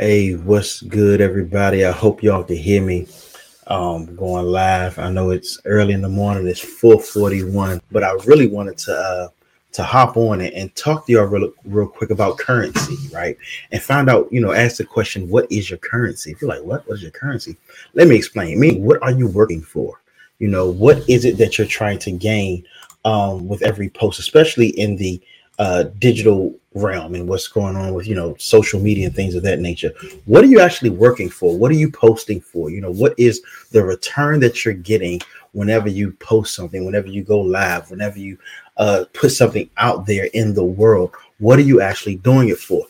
Hey, what's good, everybody? I hope y'all can hear me. Going live. I know it's early in the morning. It's 4:41, but I really wanted to hop on and talk to y'all real quick about currency, right? And find out, ask the question, what is your currency? If you're like, what is your currency? Let me explain. What are you working for? What is it that you're trying to gain with every post, especially in the digital realm and what's going on with, social media and things of that nature? What are you actually working for? What are you posting for? What is the return that you're getting whenever you post something, whenever you go live, whenever you put something out there in the world? What are you actually doing it for?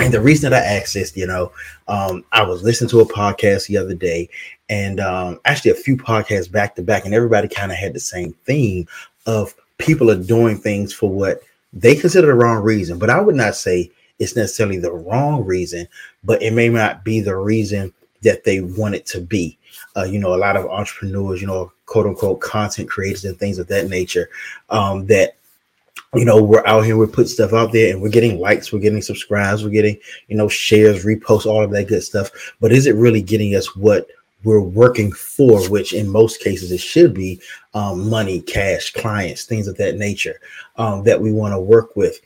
And the reason that I asked this, I was listening to a podcast the other day, and actually a few podcasts back to back, and everybody kind of had the same theme of people are doing things for what they consider the wrong reason. But I would not say it's necessarily the wrong reason, but it may not be the reason that they want it to be. A lot of entrepreneurs, quote unquote, content creators and things of that nature, that, we're out here, we put stuff out there and we're getting likes, we're getting subscribes, we're getting, shares, reposts, all of that good stuff. But is it really getting us what we're working for, which in most cases it should be money, cash, clients, things of that nature that we want to work with?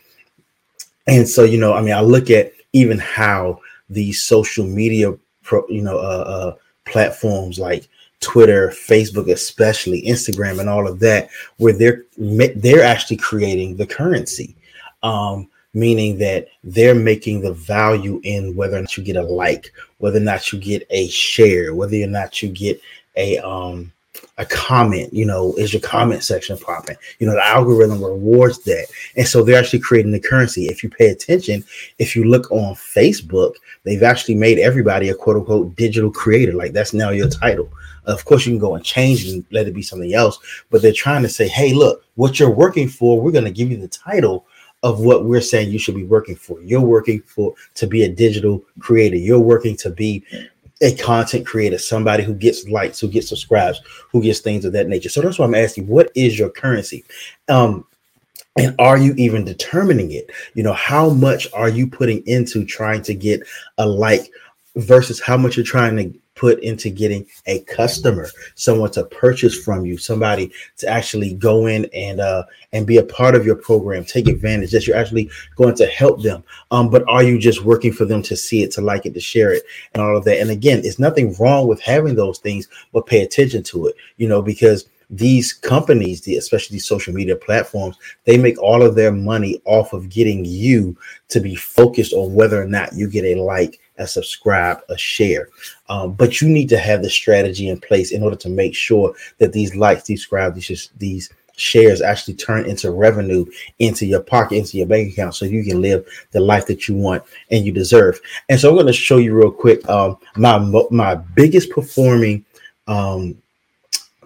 And so, I look at even how the social media, platforms like Twitter, Facebook, especially Instagram and all of that, where they're actually creating the currency, meaning that they're making the value in whether or not you get a like, whether or not you get a share, whether or not you get a comment. Is your comment section popping? The algorithm rewards that. And so they're actually creating the currency. If you pay attention, if you look on Facebook, they've actually made everybody a quote unquote digital creator. Like, that's now your title. Of course, you can go and change it and let it be something else, but they're trying to say, hey, look, what you're working for, we're going to give you the title of what we're saying you should be working for. You're working for to be a digital creator. You're working to be a content creator, somebody who gets likes, who gets subscribes, who gets things of that nature. So that's why I'm asking, what is your currency? And are you even determining it? How much are you putting into trying to get a like versus how much you're trying to put into getting a customer, someone to purchase from you, somebody to actually go in and be a part of your program, take advantage, that you're actually going to help them. But are you just working for them to see it, to like it, to share it, and all of that? And again, it's nothing wrong with having those things, but pay attention to it, because these companies, especially these social media platforms, they make all of their money off of getting you to be focused on whether or not you get a like, a subscribe, a share. But you need to have the strategy in place in order to make sure that these likes, these subscribes, these shares actually turn into revenue, into your pocket, into your bank account, so you can live the life that you want and you deserve. And so I'm going to show you real quick my biggest performing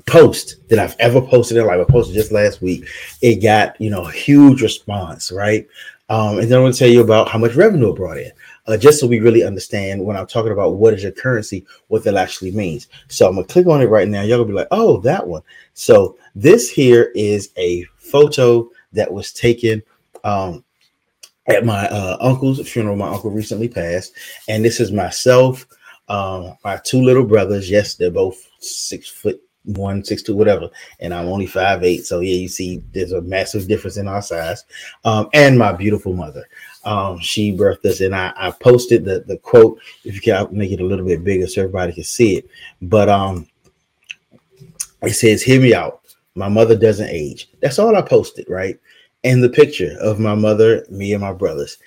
post that I've ever posted in life. I posted just last week. It got, huge response, right? And then I'm going to tell you about how much revenue it brought in, just so we really understand when I'm talking about what is your currency, what that actually means. So I'm going to click on it right now. Y'all going to be like, oh, that one. So this here is a photo that was taken at my uncle's funeral. My uncle recently passed, and this is myself, my two little brothers. Yes, they're both 6'1", 6'2", whatever, and I'm only 5'8", so yeah, you see there's a massive difference in our size, and my beautiful mother. She birthed us, and I posted the quote. If you can, I'll make it a little bit bigger so everybody can see it, but it says, hear me out, my mother doesn't age. That's all I posted, right? And the picture of my mother, me, and my brothers.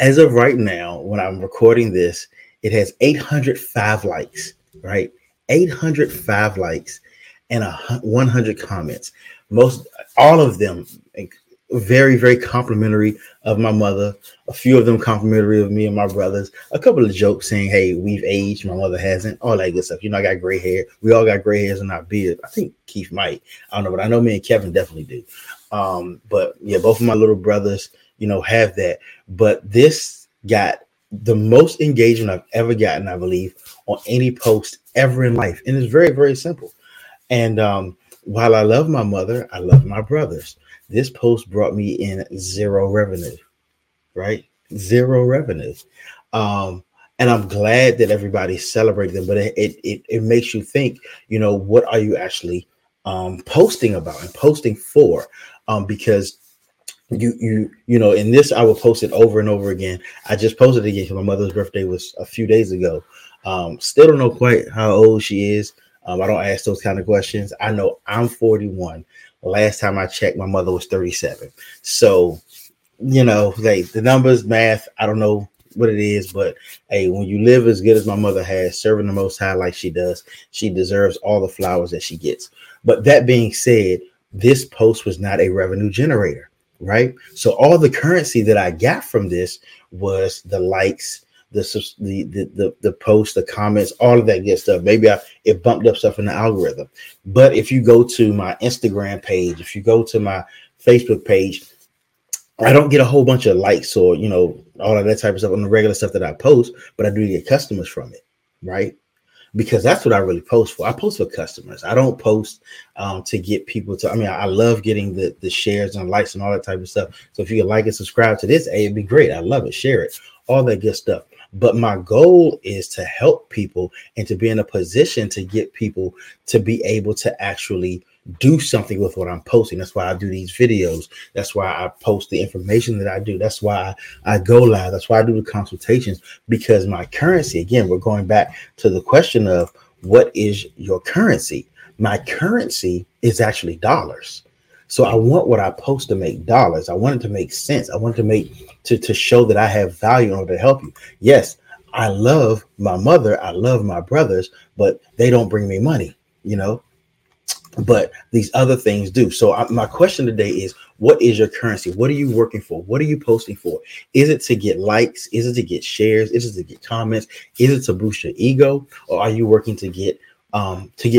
As of right now, when I'm recording this, it has 805 likes, right? 805 likes and 100 comments. Most all of them very, very complimentary of my mother. A few of them complimentary of me and my brothers. A couple of jokes saying, hey, we've aged, my mother hasn't, all that good stuff. I got gray hair. We all got gray hairs in our beard. I think Keith might. I don't know, but I know me and Kevin definitely do. But yeah, both of my little brothers, have that. But this got the most engagement I've ever gotten, I believe, on any post ever in life. And it's very, very simple. And while I love my mother, I love my brothers. This post brought me in zero revenue, right? Zero revenue. And I'm glad that everybody celebrated them, but it makes you think, you know, what are you actually posting about and posting for? Because you know, in this, I will post it over and over again. I just posted it again because my mother's birthday was a few days ago. Still don't know quite how old she is. I don't ask those kind of questions. I know I'm 41. Last time I checked, my mother was 37. So, you know, like the numbers, math, I don't know what it is, but hey, when you live as good as my mother has, serving the Most High like she does, she deserves all the flowers that she gets. But that being said, this post was not a revenue generator, right? So all the currency that I got from this was the likes, the posts, the comments, all of that good stuff. Maybe it bumped up stuff in the algorithm. But if you go to my Instagram page, if you go to my Facebook page, I don't get a whole bunch of likes or, you know, all of that type of stuff on the regular stuff that I post, but I do get customers from it, right? Because that's what I really post for. I post for customers. I don't post to get people to, I love getting the shares and likes and all that type of stuff. So if you can like and subscribe to this, hey, it'd be great. I love it. Share it. All that good stuff. But my goal is to help people and to be in a position to get people to be able to actually do something with what I'm posting. That's why I do these videos. That's why I post the information that I do. That's why I go live. That's why I do the consultations, because my currency, again, we're going back to the question of what is your currency? My currency is actually dollars. So I want what I post to make dollars. I want it to make sense. I want it to to show that I have value in order to help you. Yes, I love my mother. I love my brothers, but they don't bring me money, you know, but these other things do. So my question today is, what is your currency? What are you working for? What are you posting for? Is it to get likes? Is it to get shares? Is it to get comments? Is it to boost your ego? Or are you working to get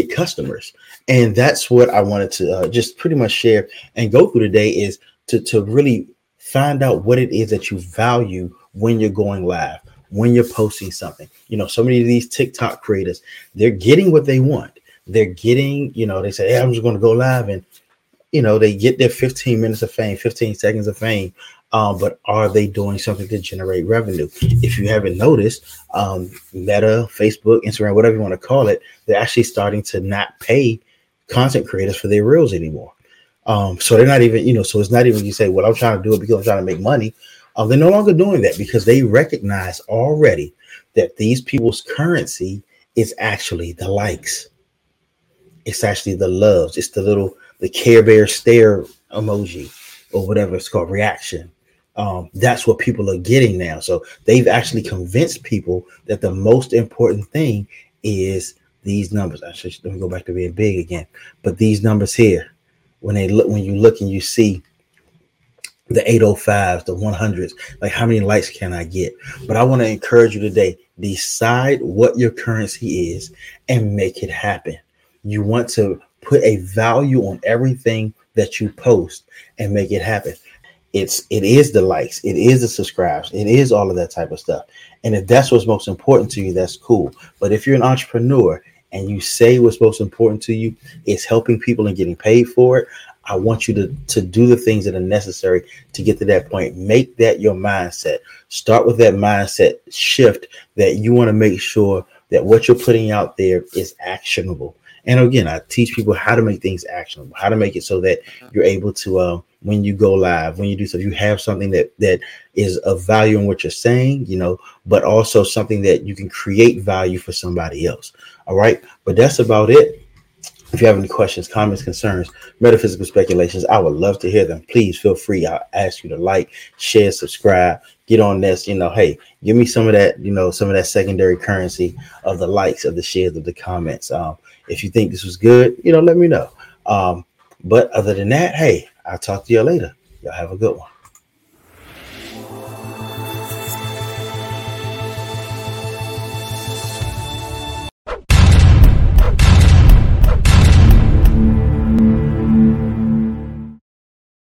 customers? And that's what I wanted to just pretty much share and go through today, is to really find out what it is that you value when you're going live, when you're posting something. You know, so many of these TikTok creators, they're getting what they want. They're getting, you know, they say, hey, I'm just going to go live. And, you know, they get their 15 minutes of fame, 15 seconds of fame. But are they doing something to generate revenue? If you haven't noticed, Meta, Facebook, Instagram, whatever you want to call it, they're actually starting to not pay content creators for their reels anymore. So they're not even, you know, so it's not even you say, well, I'm trying to do it because I'm trying to make money. They're no longer doing that because they recognize already that these people's currency is actually the likes. It's actually the loves. It's the Care Bear stare emoji or whatever it's called, reaction. That's what people are getting now. So they've actually convinced people that the most important thing is these numbers. Actually, let me go back to being big again. But these numbers here, when you look and you see the 805s, the 100s, like how many likes can I get? But I want to encourage you today, decide what your currency is and make it happen. You want to put a value on everything that you post and make it happen. It is the likes, it is the subscribes, it is all of that type of stuff. And if that's what's most important to you, that's cool. But if you're an entrepreneur and you say what's most important to you is helping people and getting paid for it, I want you to do the things that are necessary to get to that point. Make that your mindset. Start with that mindset shift that you want to make sure that what you're putting out there is actionable. And again, I teach people how to make things actionable, how to make it so that you're able to, when you go live, when you do so, you have something that is of value in what you're saying, you know, but also something that you can create value for somebody else. All right. But that's about it. If you have any questions, comments, concerns, metaphysical speculations, I would love to hear them. Please feel free. I'll ask you to like, share, subscribe, get on this, you know, hey, give me some of that, you know, some of that secondary currency of the likes, of the shares, of the comments. If you think this was good, you know, let me know. But other than that, hey, I'll talk to you later. Y'all have a good one.